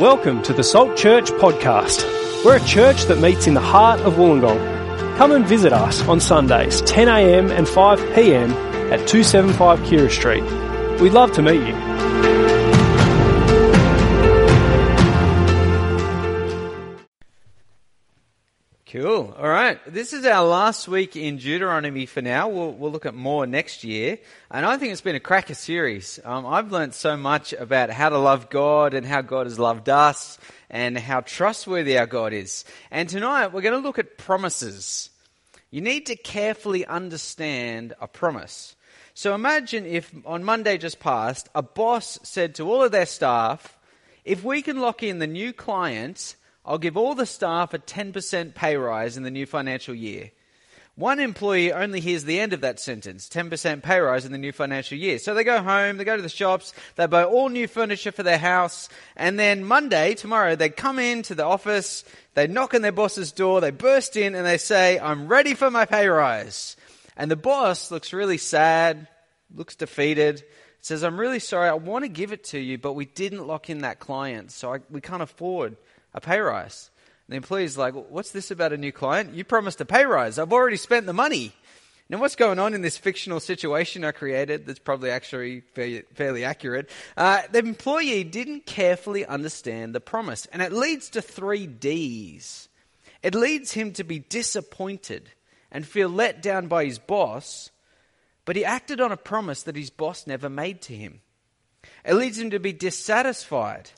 Welcome to the Salt Church podcast. We're a church that meets in the heart of Wollongong. Come and visit us on Sundays, 10 a.m. and 5 p.m. at 275 Kira Street. We'd love to meet you. Cool. All right. This is our last week in Deuteronomy for now. We'll look at more next year. And I think it's been a cracker series. I've learned so much about how to love God and how God has loved us and how trustworthy our God is. And tonight we're going to look at promises. You need to carefully understand a promise. So imagine if on Monday just past, a boss said to all of their staff, if we can lock in the new clients, I'll give all the staff a 10% pay rise in the new financial year. One employee only hears the end of that sentence, 10% pay rise in the new financial year. So they go home, they go to the shops, they buy all new furniture for their house, and then Monday, tomorrow, they come into the office, they knock on their boss's door, they burst in and they say, I'm ready for my pay rise. And the boss looks really sad, looks defeated, says, I'm really sorry, I want to give it to you, but we didn't lock in that client, so we can't afford a pay rise. And the employee's like, what's this about a new client? You promised a pay rise. I've already spent the money. Now, what's going on in this fictional situation I created that's probably actually fairly accurate? The employee didn't carefully understand the promise. And it leads to 3 Ds. It leads him to be disappointed and feel let down by his boss, but he acted on a promise that his boss never made to him. It leads him to be dissatisfied.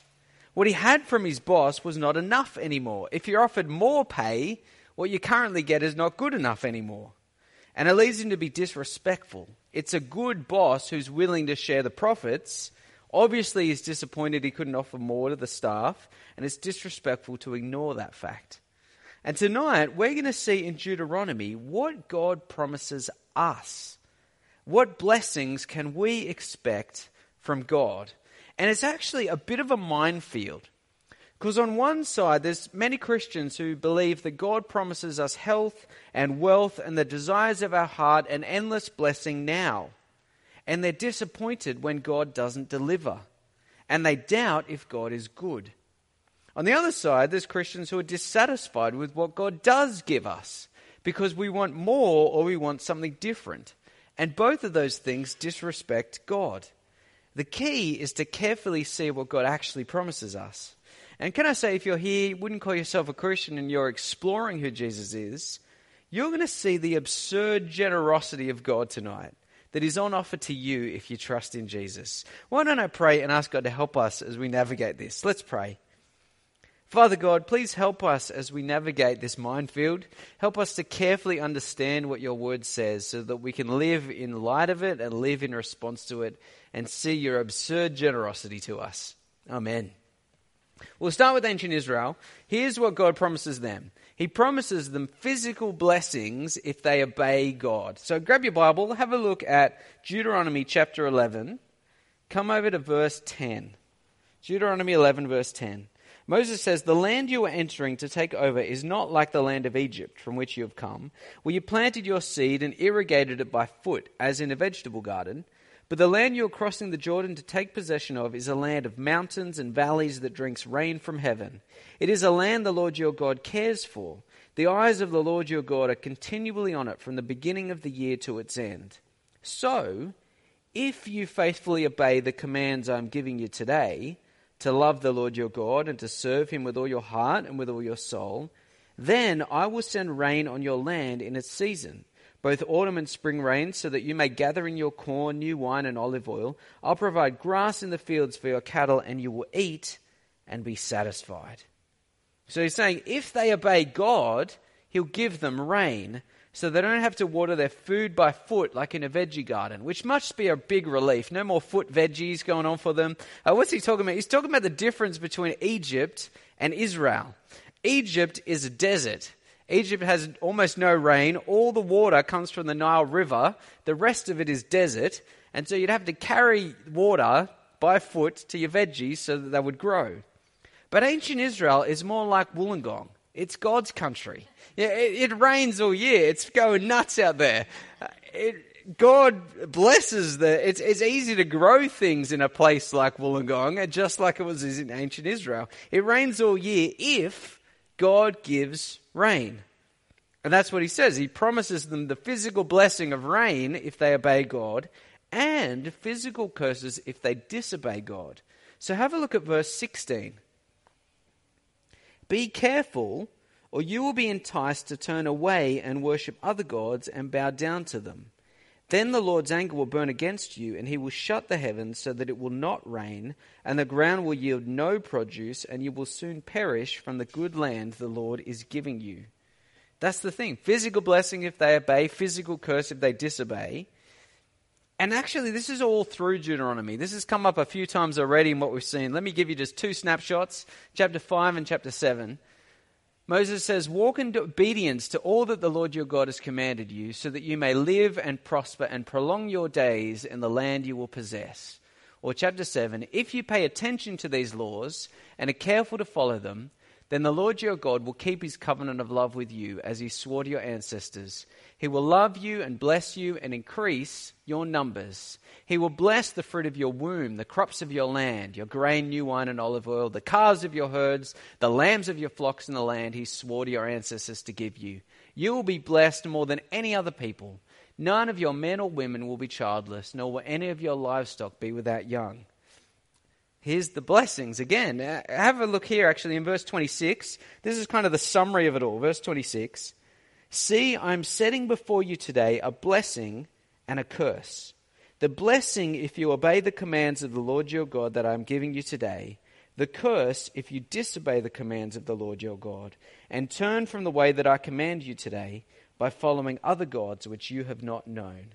What he had from his boss was not enough anymore. If you're offered more pay, what you currently get is not good enough anymore. And it leads him to be disrespectful. It's a good boss who's willing to share the profits. Obviously, he's disappointed he couldn't offer more to the staff, and it's disrespectful to ignore that fact. And tonight, we're going to see in Deuteronomy what God promises us. What blessings can we expect from God? And it's actually a bit of a minefield, because on one side, there's many Christians who believe that God promises us health and wealth and the desires of our heart and endless blessing now. And they're disappointed when God doesn't deliver. And they doubt if God is good. On the other side, there's Christians who are dissatisfied with what God does give us because we want more or we want something different. And both of those things disrespect God. The key is to carefully see what God actually promises us. And can I say, if you're here, you wouldn't call yourself a Christian and you're exploring who Jesus is, you're going to see the absurd generosity of God tonight that is on offer to you if you trust in Jesus. Why don't I pray and ask God to help us as we navigate this? Let's pray. Father God, please help us as we navigate this minefield. Help us to carefully understand what your word says so that we can live in light of it and live in response to it and see your absurd generosity to us. Amen. We'll start with ancient Israel. Here's what God promises them. He promises them physical blessings if they obey God. So grab your Bible, have a look at Deuteronomy chapter 11. Come over to verse 10. Deuteronomy 11 verse 10. Moses says, the land you are entering to take over is not like the land of Egypt from which you have come, where you planted your seed and irrigated it by foot, as in a vegetable garden. But the land you are crossing the Jordan to take possession of is a land of mountains and valleys that drinks rain from heaven. It is a land the Lord your God cares for. The eyes of the Lord your God are continually on it from the beginning of the year to its end. So, if you faithfully obey the commands I am giving you today, to love the Lord your God and to serve him with all your heart and with all your soul, then I will send rain on your land in its season, both autumn and spring rain, so that you may gather in your corn, new wine and olive oil. I'll provide grass in the fields for your cattle, and you will eat and be satisfied. So he's saying if they obey God, he'll give them rain, so they don't have to water their food by foot like in a veggie garden, which must be a big relief. No more foot veggies going on for them. What's he talking about? He's talking about the difference between Egypt and Israel. Egypt is a desert. Egypt has almost no rain. All the water comes from the Nile River. The rest of it is desert. And so you'd have to carry water by foot to your veggies so that they would grow. But ancient Israel is more like Wollongong. It's God's country. Yeah, it rains all year. It's going nuts out there. God blesses the. It's easy to grow things in a place like Wollongong, just like it was in ancient Israel. It rains all year if God gives rain. And that's what he says. He promises them the physical blessing of rain if they obey God, and physical curses if they disobey God. So have a look at verse 16. Be careful, or you will be enticed to turn away and worship other gods and bow down to them. Then the Lord's anger will burn against you, and he will shut the heavens so that it will not rain, and the ground will yield no produce, and you will soon perish from the good land the Lord is giving you. That's the thing. Physical blessing if they obey, physical curse if they disobey. And actually, this is all through Deuteronomy. This has come up a few times already in what we've seen. Let me give you just two snapshots, chapter 5 and chapter 7. Moses says, walk in obedience to all that the Lord your God has commanded you, so that you may live and prosper and prolong your days in the land you will possess. Or chapter 7, if you pay attention to these laws and are careful to follow them, then the Lord your God will keep his covenant of love with you as he swore to your ancestors. He will love you and bless you and increase your numbers. He will bless the fruit of your womb, the crops of your land, your grain, new wine, and olive oil, the calves of your herds, the lambs of your flocks in the land he swore to your ancestors to give you. You will be blessed more than any other people. None of your men or women will be childless, nor will any of your livestock be without young. Here's the blessings again. Have a look here actually in verse 26. This is kind of the summary of it all. Verse 26. See, I'm setting before you today a blessing and a curse. The blessing if you obey the commands of the Lord your God that I'm giving you today. The curse if you disobey the commands of the Lord your God and turn from the way that I command you today by following other gods which you have not known.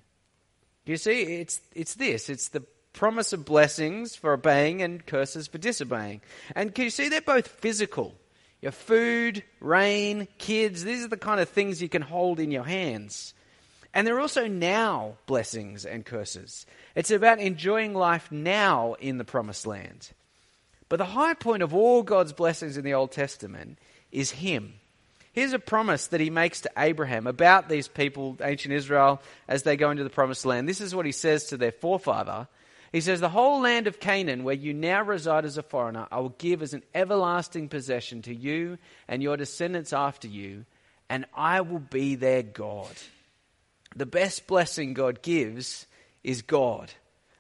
You see, it's this. It's the promise of blessings for obeying and curses for disobeying. And can you see they're both physical? Your food, rain, kids, these are the kind of things you can hold in your hands. And they're also now blessings and curses. It's about enjoying life now in the promised land. But the high point of all God's blessings in the Old Testament is him. Here's a promise that he makes to Abraham about these people, ancient Israel, as they go into the promised land. This is what he says to their forefather. He says, the whole land of Canaan, where you now reside as a foreigner, I will give as an everlasting possession to you and your descendants after you, and I will be their God. The best blessing God gives is God,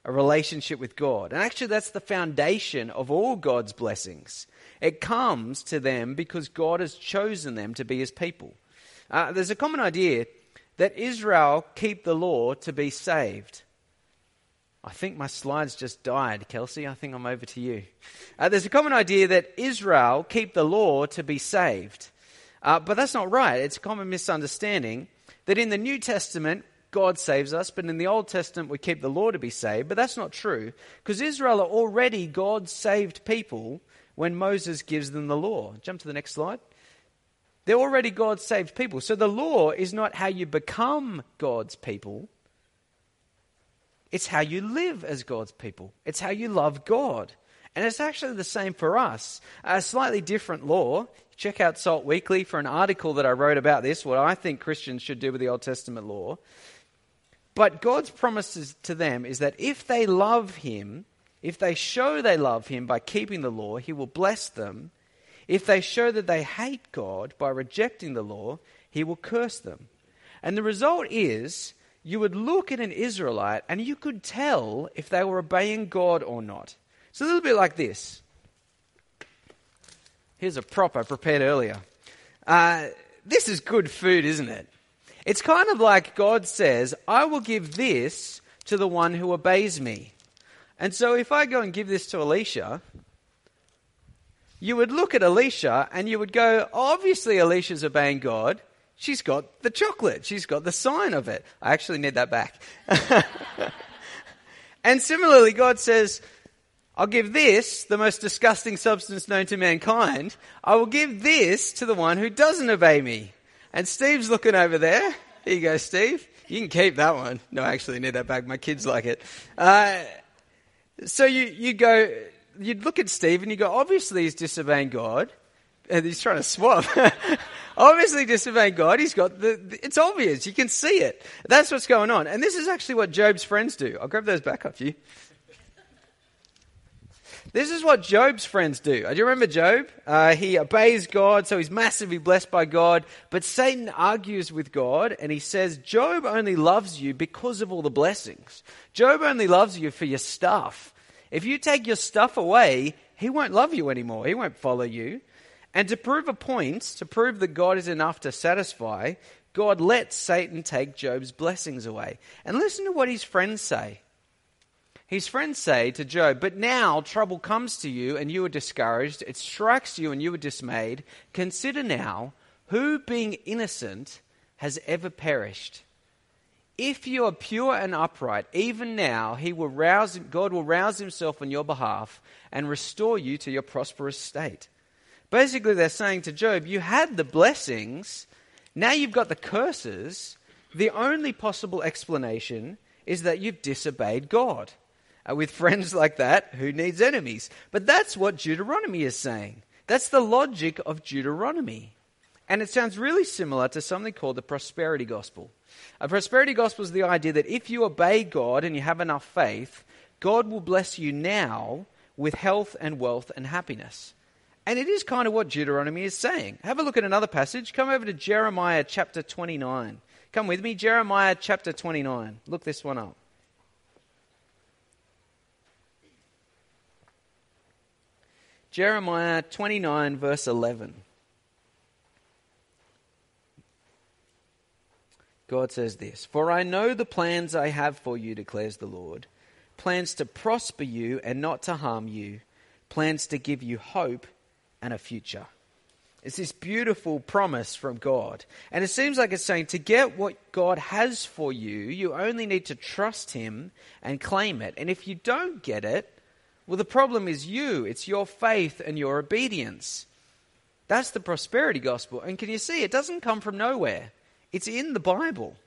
a relationship with God. And actually, that's the foundation of all God's blessings. It comes to them because God has chosen them to be his people. There's a common idea that Israel keep the law to be saved. I think my slides just died, Kelsey. I think I'm over to you. There's a common idea that Israel keep the law to be saved. But that's not right. It's a common misunderstanding that in the New Testament, God saves us, but in the Old Testament, we keep the law to be saved. But that's not true, because Israel are already God's saved people when Moses gives them the law. Jump to the next slide. They're already God's saved people. So the law is not how you become God's people. It's how you live as God's people. It's how you love God. And it's actually the same for us. A slightly different law. Check out Salt Weekly for an article that I wrote about this, what I think Christians should do with the Old Testament law. But God's promises to them is that if they love him, if they show they love him by keeping the law, he will bless them. If they show that they hate God by rejecting the law, he will curse them. And the result is, you would look at an Israelite and you could tell if they were obeying God or not. It's a little bit like this. Here's a prop I prepared earlier. This is good food, isn't it? It's kind of like God says, I will give this to the one who obeys me. And so if I go and give this to Elisha, you would look at Elisha and you would go, obviously Elisha's obeying God. She's got the chocolate. She's got the sign of it. I actually need that back. And similarly, God says, I'll give this, the most disgusting substance known to mankind, I will give this to the one who doesn't obey me. And Steve's looking over there. Here you go, Steve. You can keep that one. No, I actually need that back. My kids like it. So you'd look at Steve and you go, obviously he's disobeying God. And he's trying to swap. obviously disobeyed God. He's got it's obvious. You can see it. That's what's going on. And this is actually what Job's friends do. I'll grab those back up for you. This is what Job's friends do. Do you remember Job? He obeys God, so he's massively blessed by God. But Satan argues with God, and he says, Job only loves you because of all the blessings. Job only loves you for your stuff. If you take your stuff away, he won't love you anymore. He won't follow you. And to prove a point, to prove that God is enough to satisfy, God lets Satan take Job's blessings away. And listen to what his friends say. His friends say to Job, but now trouble comes to you and you are discouraged. It strikes you and you are dismayed. Consider now, who being innocent has ever perished? If you are pure and upright, even now God will rouse himself on your behalf and restore you to your prosperous state. Basically, they're saying to Job, you had the blessings, now you've got the curses. The only possible explanation is that you've disobeyed God. With friends like that, who needs enemies? But that's what Deuteronomy is saying. That's the logic of Deuteronomy. And it sounds really similar to something called the prosperity gospel. A prosperity gospel is the idea that if you obey God and you have enough faith, God will bless you now with health and wealth and happiness. And it is kind of what Deuteronomy is saying. Have a look at another passage. Come over to Jeremiah chapter 29. Come with me, Jeremiah chapter 29. Look this one up. Jeremiah 29 verse 11. God says this, for I know the plans I have for you, declares the Lord, plans to prosper you and not to harm you, plans to give you hope and a future. It's this beautiful promise from God. And it seems like it's saying to get what God has for you, you only need to trust him and claim it. And if you don't get it, well, the problem is you. It's your faith and your obedience. That's the prosperity gospel. And can you see, it doesn't come from nowhere. It's in the Bible.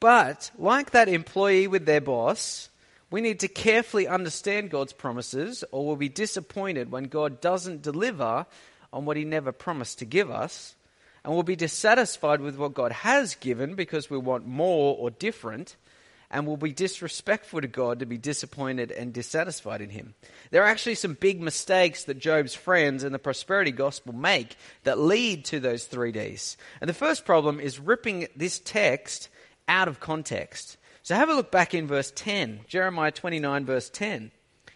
But like that employee with their boss, we need to carefully understand God's promises, or we'll be disappointed when God doesn't deliver on what he never promised to give us. And we'll be dissatisfied with what God has given because we want more or different. And will be disrespectful to God to be disappointed and dissatisfied in him. There are actually some big mistakes that Job's friends and the prosperity gospel make that lead to those 3 days. And the first problem is ripping this text out of context. So have a look back in verse 10, Jeremiah 29 verse 10.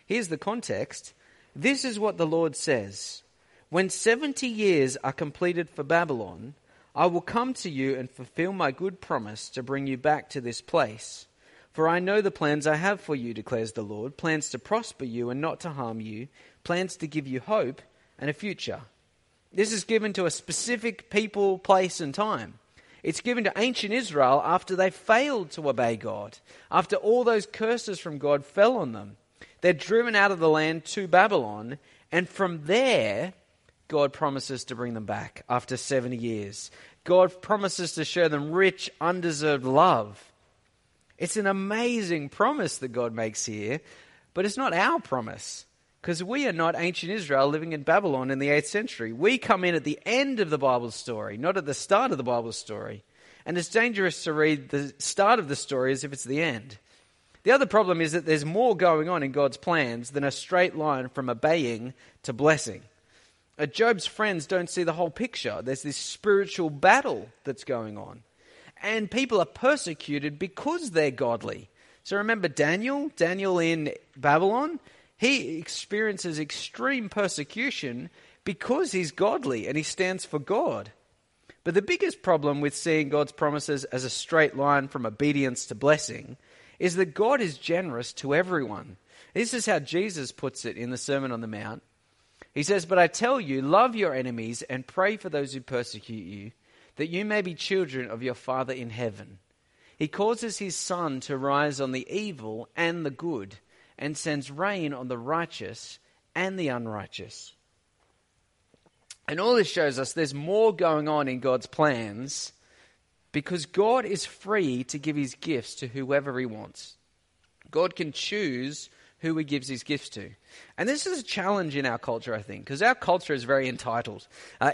Here's the context. This is what the Lord says. When 70 years are completed for Babylon, I will come to you and fulfill my good promise to bring you back to this place. For I know the plans I have for you, declares the Lord, plans to prosper you and not to harm you, plans to give you hope and a future. This is given to a specific people, place, and time. It's given to ancient Israel after they failed to obey God, after all those curses from God fell on them. They're driven out of the land to Babylon, and from there, God promises to bring them back after 70 years. God promises to show them rich, undeserved love. It's an amazing promise that God makes here, but it's not our promise because we are not ancient Israel living in Babylon in the 8th century. We come in at the end of the Bible story, not at the start of the Bible story. And it's dangerous to read the start of the story as if it's the end. The other problem is that there's more going on in God's plans than a straight line from obeying to blessing. Job's friends don't see the whole picture. There's this spiritual battle that's going on. And people are persecuted because they're godly. So remember Daniel? Daniel in Babylon? He experiences extreme persecution because he's godly and he stands for God. But the biggest problem with seeing God's promises as a straight line from obedience to blessing is that God is generous to everyone. This is how Jesus puts it in the Sermon on the Mount. He says, but I tell you, love your enemies and pray for those who persecute you, that you may be children of your Father in heaven. He causes his sun to rise on the evil and the good, and sends rain on the righteous and the unrighteous. And all this shows us there's more going on in God's plans, because God is free to give his gifts to whoever he wants. God can choose who he gives his gifts to. And this is a challenge in our culture, I think, because our culture is very entitled.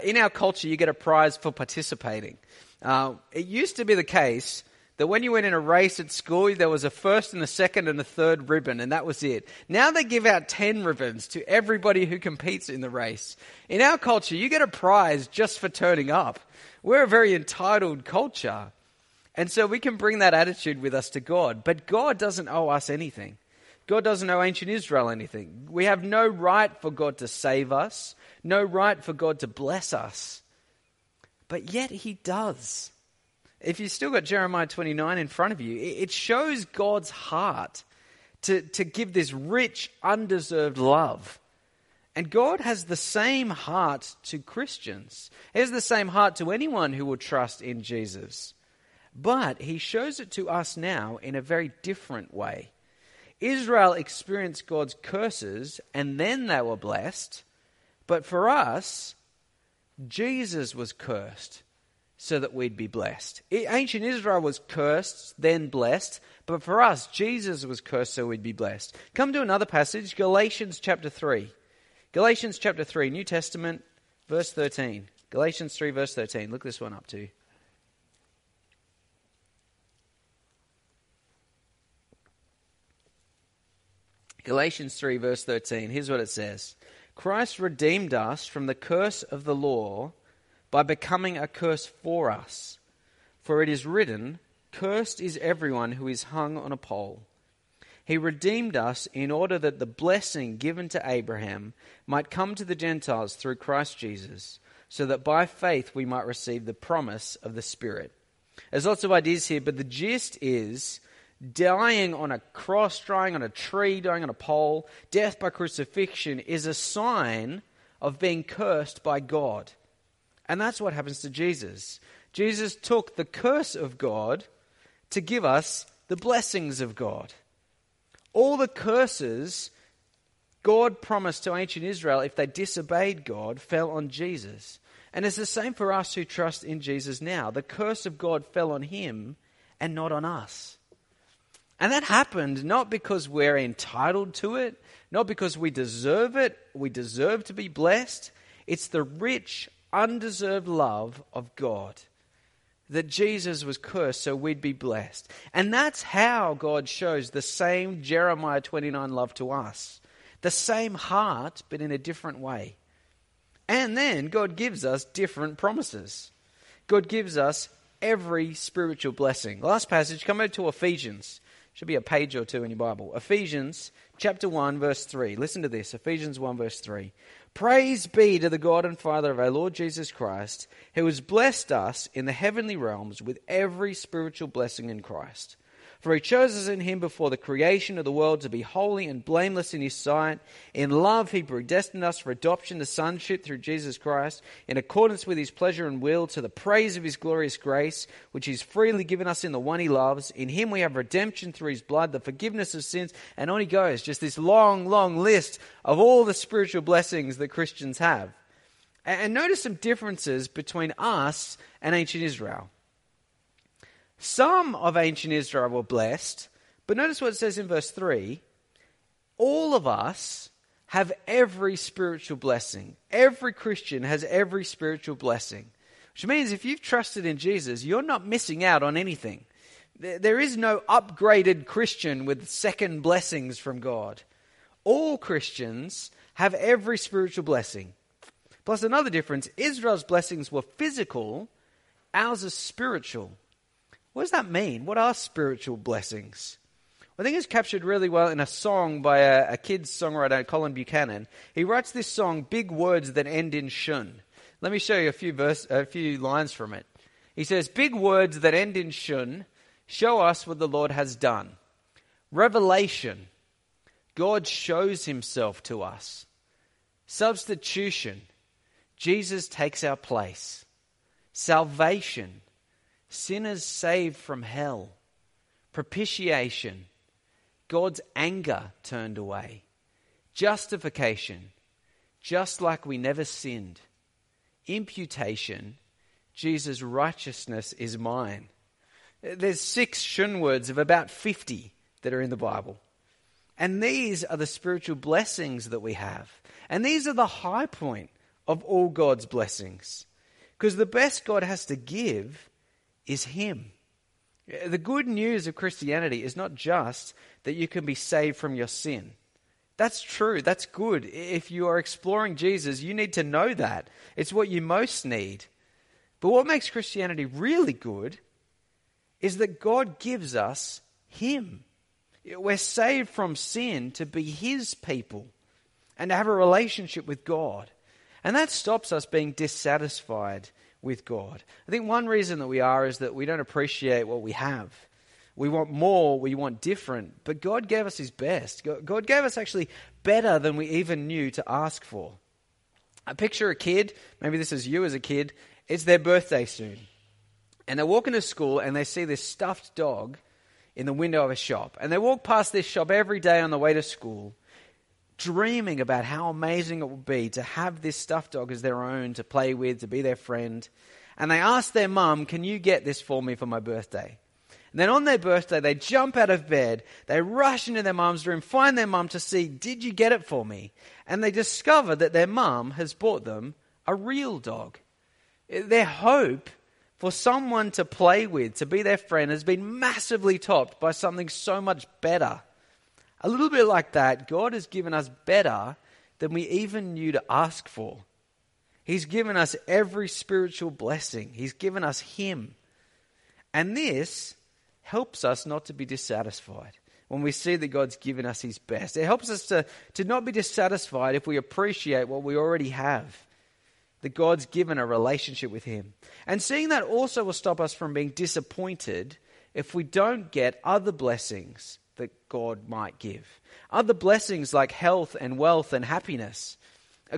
In our culture, you get a prize for participating. It used to be the case that when you went in a race at school, there was a first and a second and a third ribbon, and that was it. Now they give out 10 ribbons to everybody who competes in the race. In our culture, you get a prize just for turning up. We're a very entitled culture. And so we can bring that attitude with us to God. But God doesn't owe us anything. God doesn't owe ancient Israel anything. We have no right for God to save us, no right for God to bless us. But yet he does. If you've still got Jeremiah 29 in front of you, it shows God's heart to give this rich, undeserved love. And God has the same heart to Christians. He has the same heart to anyone who will trust in Jesus. But he shows it to us now in a very different way. Israel experienced God's curses and then they were blessed. But for us, Jesus was cursed so that we'd be blessed. Ancient Israel was cursed, then blessed. But for us, Jesus was cursed so we'd be blessed. Come to another passage, Galatians chapter 3. Galatians chapter 3, New Testament, verse 13. Galatians 3, verse 13. Look this one up too. Galatians 3, verse 13. Here's what it says. Christ redeemed us from the curse of the law by becoming a curse for us. For it is written, cursed is everyone who is hung on a pole. He redeemed us in order that the blessing given to Abraham might come to the Gentiles through Christ Jesus, so that by faith we might receive the promise of the Spirit. There's lots of ideas here, but the gist is dying on a cross, dying on a tree, dying on a pole, death by crucifixion is a sign of being cursed by God. And that's what happens to Jesus. Jesus took the curse of God to give us the blessings of God. All the curses God promised to ancient Israel if they disobeyed God fell on Jesus. And it's the same for us who trust in Jesus now. The curse of God fell on him and not on us. And that happened not because we're entitled to it, not because we deserve it, we deserve to be blessed. It's the rich, undeserved love of God that Jesus was cursed so we'd be blessed. And that's how God shows the same Jeremiah 29 love to us. The same heart, but in a different way. And then God gives us different promises. God gives us every spiritual blessing. Last passage, come over to Ephesians. Should be a page or two in your Bible. Ephesians chapter 1 verse 3. Listen to this. Ephesians 1 verse 3. Praise be to the God and Father of our Lord Jesus Christ, who has blessed us in the heavenly realms with every spiritual blessing in Christ. For he chose us in him before the creation of the world to be holy and blameless in his sight. In love he predestined us for adoption to sonship through Jesus Christ, in accordance with his pleasure and will, to the praise of his glorious grace, which he's freely given us in the one he loves. In him we have redemption through his blood, the forgiveness of sins. And on he goes, just this long, long list of all the spiritual blessings that Christians have. And notice some differences between us and ancient Israel. Some of ancient Israel were blessed, but notice what it says in verse 3. All of us have every spiritual blessing. Every Christian has every spiritual blessing, which means if you've trusted in Jesus, you're not missing out on anything. There is no upgraded Christian with second blessings from God. All Christians have every spiritual blessing. Plus another difference, Israel's blessings were physical, ours are spiritual. What does that mean? What are spiritual blessings? I think it's captured really well in a song by a kid's songwriter, Colin Buchanan. He writes this song, Big Words That End in Shun. Let me show you a few lines from it. He says, big words that end in shun show us what the Lord has done. Revelation, God shows himself to us. Substitution, Jesus takes our place. Salvation, sinners saved from hell. Propitiation, God's anger turned away. Justification, just like we never sinned. Imputation, Jesus' righteousness is mine. There's 6 shun words of about 50 that are in the Bible. And these are the spiritual blessings that we have. And these are the high point of all God's blessings. Because the best God has to give is Him. The good news of Christianity is not just that you can be saved from your sin. That's true. That's good. If you are exploring Jesus, you need to know that. It's what you most need. But what makes Christianity really good is that God gives us Him. We're saved from sin to be His people and to have a relationship with God. And that stops us being dissatisfied with God. I think one reason that we are is that we don't appreciate what we have. We want more, we want different, but God gave us His best. God gave us actually better than we even knew to ask for. I picture a kid, maybe this is you as a kid, it's their birthday soon. And they walk into school and they see this stuffed dog in the window of a shop. And they walk past this shop every day on the way to school, dreaming about how amazing it would be to have this stuffed dog as their own, to play with, to be their friend. And they ask their mum, "Can you get this for me for my birthday?" And then on their birthday, they jump out of bed, they rush into their mum's room, find their mum to see, "Did you get it for me?" And they discover that their mum has bought them a real dog. Their hope for someone to play with, to be their friend, has been massively topped by something so much better. A little bit like that, God has given us better than we even knew to ask for. He's given us every spiritual blessing. He's given us Him. And this helps us not to be dissatisfied when we see that God's given us His best. It helps us to not be dissatisfied if we appreciate what we already have, that God's given a relationship with Him. And seeing that also will stop us from being disappointed if we don't get other blessings that God might give. Other blessings like health and wealth and happiness.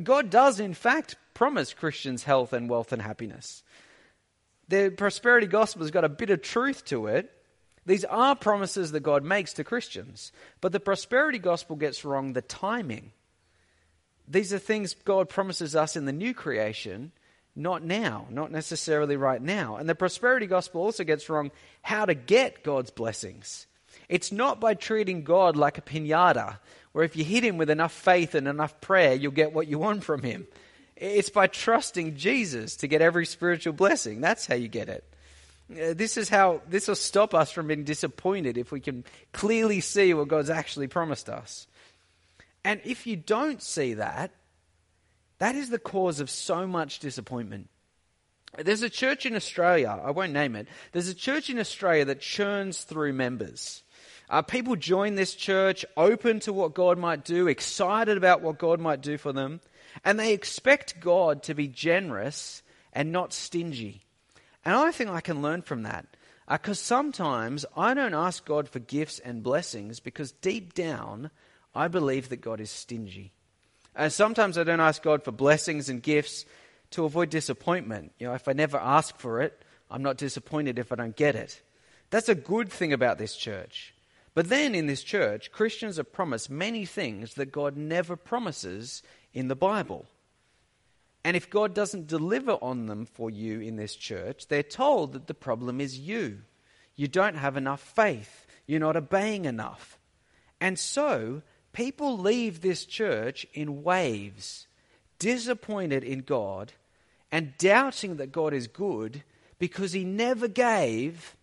God does, in fact, promise Christians health and wealth and happiness. The prosperity gospel has got a bit of truth to it. These are promises that God makes to Christians. But the prosperity gospel gets wrong the timing. These are things God promises us in the new creation, not now, not necessarily right now. And the prosperity gospel also gets wrong how to get God's blessings. It's not by treating God like a pinata, where if you hit Him with enough faith and enough prayer, you'll get what you want from Him. It's by trusting Jesus to get every spiritual blessing. That's how you get it. This will stop us from being disappointed if we can clearly see what God's actually promised us. And if you don't see that, that is the cause of so much disappointment. There's a church in Australia, I won't name it, there's a church in Australia that churns through members. People join this church open to what God might do, excited about what God might do for them, and they expect God to be generous and not stingy. And I think I can learn from that, because sometimes I don't ask God for gifts and blessings because deep down, I believe that God is stingy. And sometimes I don't ask God for blessings and gifts to avoid disappointment. If I never ask for it, I'm not disappointed if I don't get it. That's a good thing about this church. But then in this church, Christians are promised many things that God never promises in the Bible. And if God doesn't deliver on them for you in this church, they're told that the problem is you. You don't have enough faith. You're not obeying enough. And so people leave this church in waves, disappointed in God and doubting that God is good because He never gave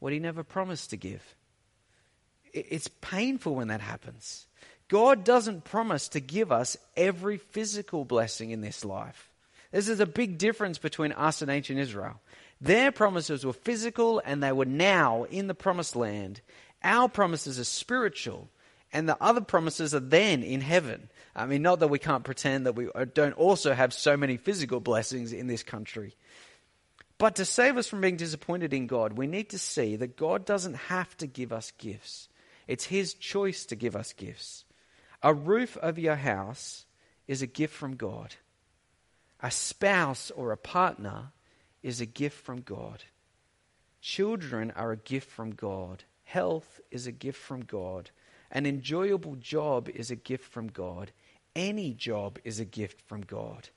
what He never promised to give. It's painful when that happens. God doesn't promise to give us every physical blessing in this life. This is a big difference between us and ancient Israel. Their promises were physical and they were now in the promised land. Our promises are spiritual. And the other promises are then in heaven. I mean, not that we can't pretend that we don't also have so many physical blessings in this country. But to save us from being disappointed in God, we need to see that God doesn't have to give us gifts. It's His choice to give us gifts. A roof over your house is a gift from God. A spouse or a partner is a gift from God. Children are a gift from God. Health is a gift from God. An enjoyable job is a gift from God. Any job is a gift from God.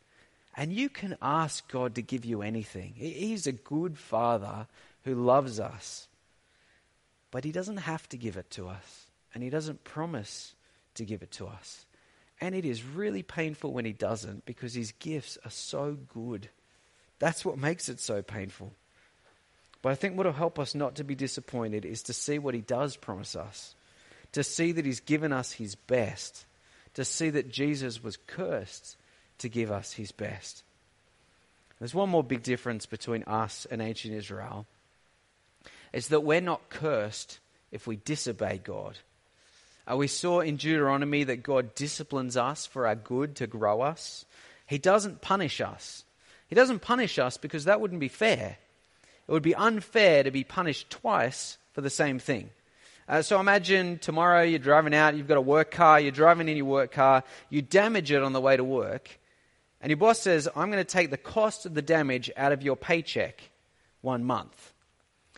And you can ask God to give you anything. He's a good Father who loves us. But He doesn't have to give it to us. and he doesn't promise to give it to us. And it is really painful when he doesn't, because his gifts are so good. That's what makes it so painful. But I think what will help us not to be disappointed is to see what he does promise us, to see that he's given us his best, to see that Jesus was cursed to give us his best. There's one more big difference between us and ancient Israel. It's that we're not cursed if we disobey God. We saw in Deuteronomy that God disciplines us for our good, to grow us. He doesn't punish us. He doesn't punish us because that wouldn't be fair. It would be unfair to be punished twice for the same thing. So imagine tomorrow you're driving out, you've got a work car, you're driving in your work car, you damage it on the way to work, and your boss says, I'm going to take the cost of the damage out of your paycheck 1 month.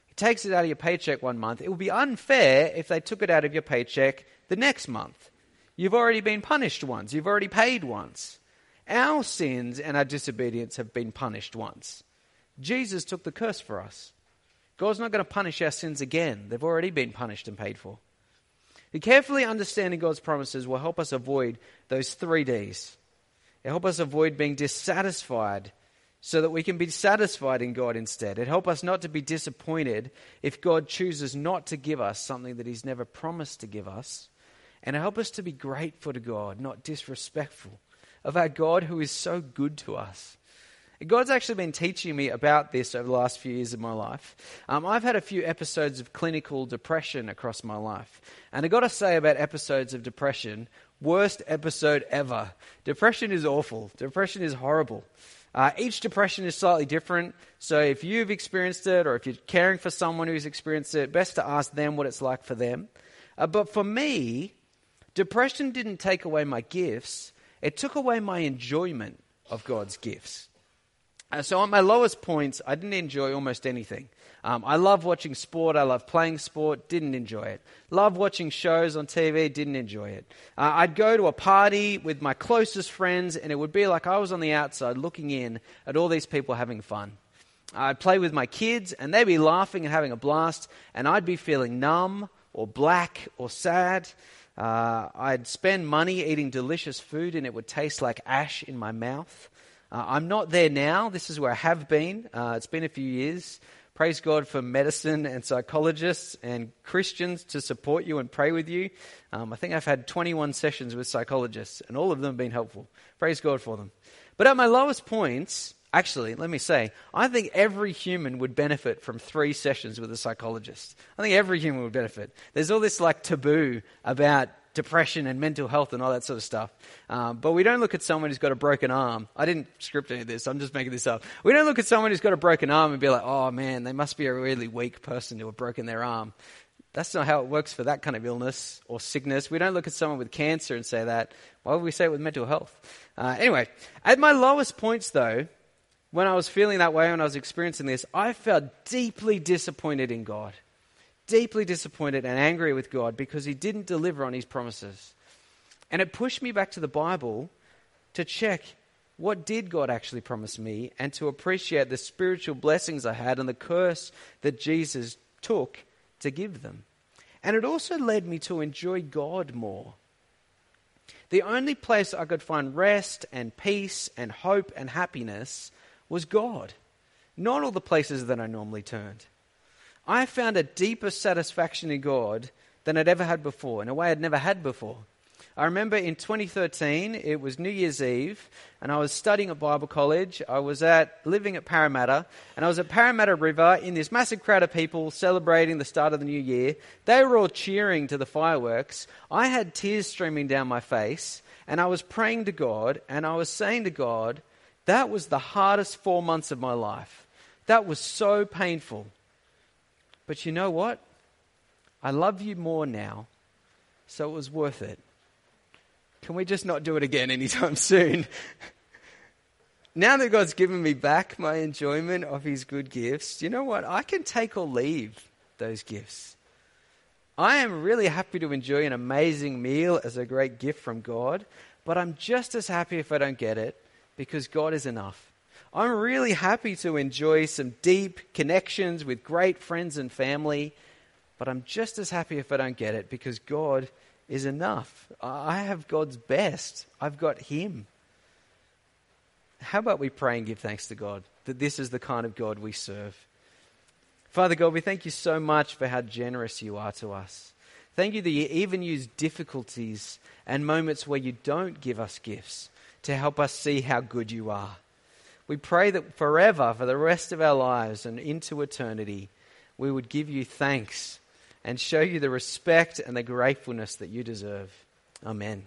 He takes it out of your paycheck 1 month. It would be unfair if they took it out of your paycheck the next month. You've already been punished once. You've already paid once. Our sins and our disobedience have been punished once. Jesus took the curse for us. God's not going to punish our sins again. They've already been punished and paid for. And carefully understanding God's promises will help us avoid those 3 Ds. It helps us avoid being dissatisfied so that we can be satisfied in God instead. It helps us not to be disappointed if God chooses not to give us something that he's never promised to give us. And it helps us to be grateful to God, not disrespectful, of our God who is so good to us. And God's actually been teaching me about this over the last few years of my life. I've had a few episodes of clinical depression across my life. And I've got to say about episodes of depression, worst episode ever. Depression is awful. Depression is horrible. Each depression is slightly different. So if you've experienced it, or if you're caring for someone who's experienced it, best to ask them what it's like for them. But for me, depression didn't take away my gifts. It took away my enjoyment of God's gifts. So at my lowest points, I didn't enjoy almost anything. I love watching sport. I love playing sport. Didn't enjoy it. Love watching shows on TV. Didn't enjoy it. I'd go to a party with my closest friends, and it would be like I was on the outside looking in at all these people having fun. I'd play with my kids, and they'd be laughing and having a blast, and I'd be feeling numb or black or sad. I'd spend money eating delicious food, and it would taste like ash in my mouth. I'm not there now. This is where I have been. It's been a few years. Praise God for medicine and psychologists and Christians to support you and pray with you. I think I've had 21 sessions with psychologists, and all of them have been helpful. Praise God for them. But at my lowest points, actually, let me say, I think every human would benefit from 3 sessions with a psychologist. I think every human would benefit. There's all this like taboo about depression and mental health and all that sort of stuff. But we don't look at someone who's got a broken arm. I didn't script any of this. I'm just making this up. We don't look at someone who's got a broken arm and be like, oh man, they must be a really weak person who have broken their arm. That's not how it works for that kind of illness or sickness. We don't look at someone with cancer and say that. Why would we say it with mental health? Anyway, at my lowest points though, when I was feeling that way, when I was experiencing this, I felt deeply disappointed in God. Deeply disappointed and angry with God because he didn't deliver on his promises. And it pushed me back to the Bible to check what did God actually promise me, and to appreciate the spiritual blessings I had and the curse that Jesus took to give them. And it also led me to enjoy God more. The only place I could find rest and peace and hope and happiness was God, not all the places that I normally turned. I found a deeper satisfaction in God than I'd ever had before, in a way I'd never had before. I remember in 2013, it was New Year's Eve, and I was studying at Bible college. I was living at Parramatta, and I was at Parramatta River in this massive crowd of people celebrating the start of the new year. They were all cheering to the fireworks. I had tears streaming down my face, and I was praying to God, and I was saying to God, that was the hardest 4 months of my life. That was so painful. But you know what? I love you more now, so it was worth it. Can we just not do it again anytime soon? Now that God's given me back my enjoyment of his good gifts, you know what? I can take or leave those gifts. I am really happy to enjoy an amazing meal as a great gift from God, but I'm just as happy if I don't get it, because God is enough. I'm really happy to enjoy some deep connections with great friends and family, But I'm just as happy if I don't get it, because God is enough. I have God's best. I've got him. How about we pray and give thanks to God that this is the kind of God we serve? Father God, we thank you so much for how generous you are to us. Thank you that you even use difficulties and moments where you don't give us gifts to help us see how good you are. We pray that forever, for the rest of our lives and into eternity, we would give you thanks and show you the respect and the gratefulness that you deserve. Amen.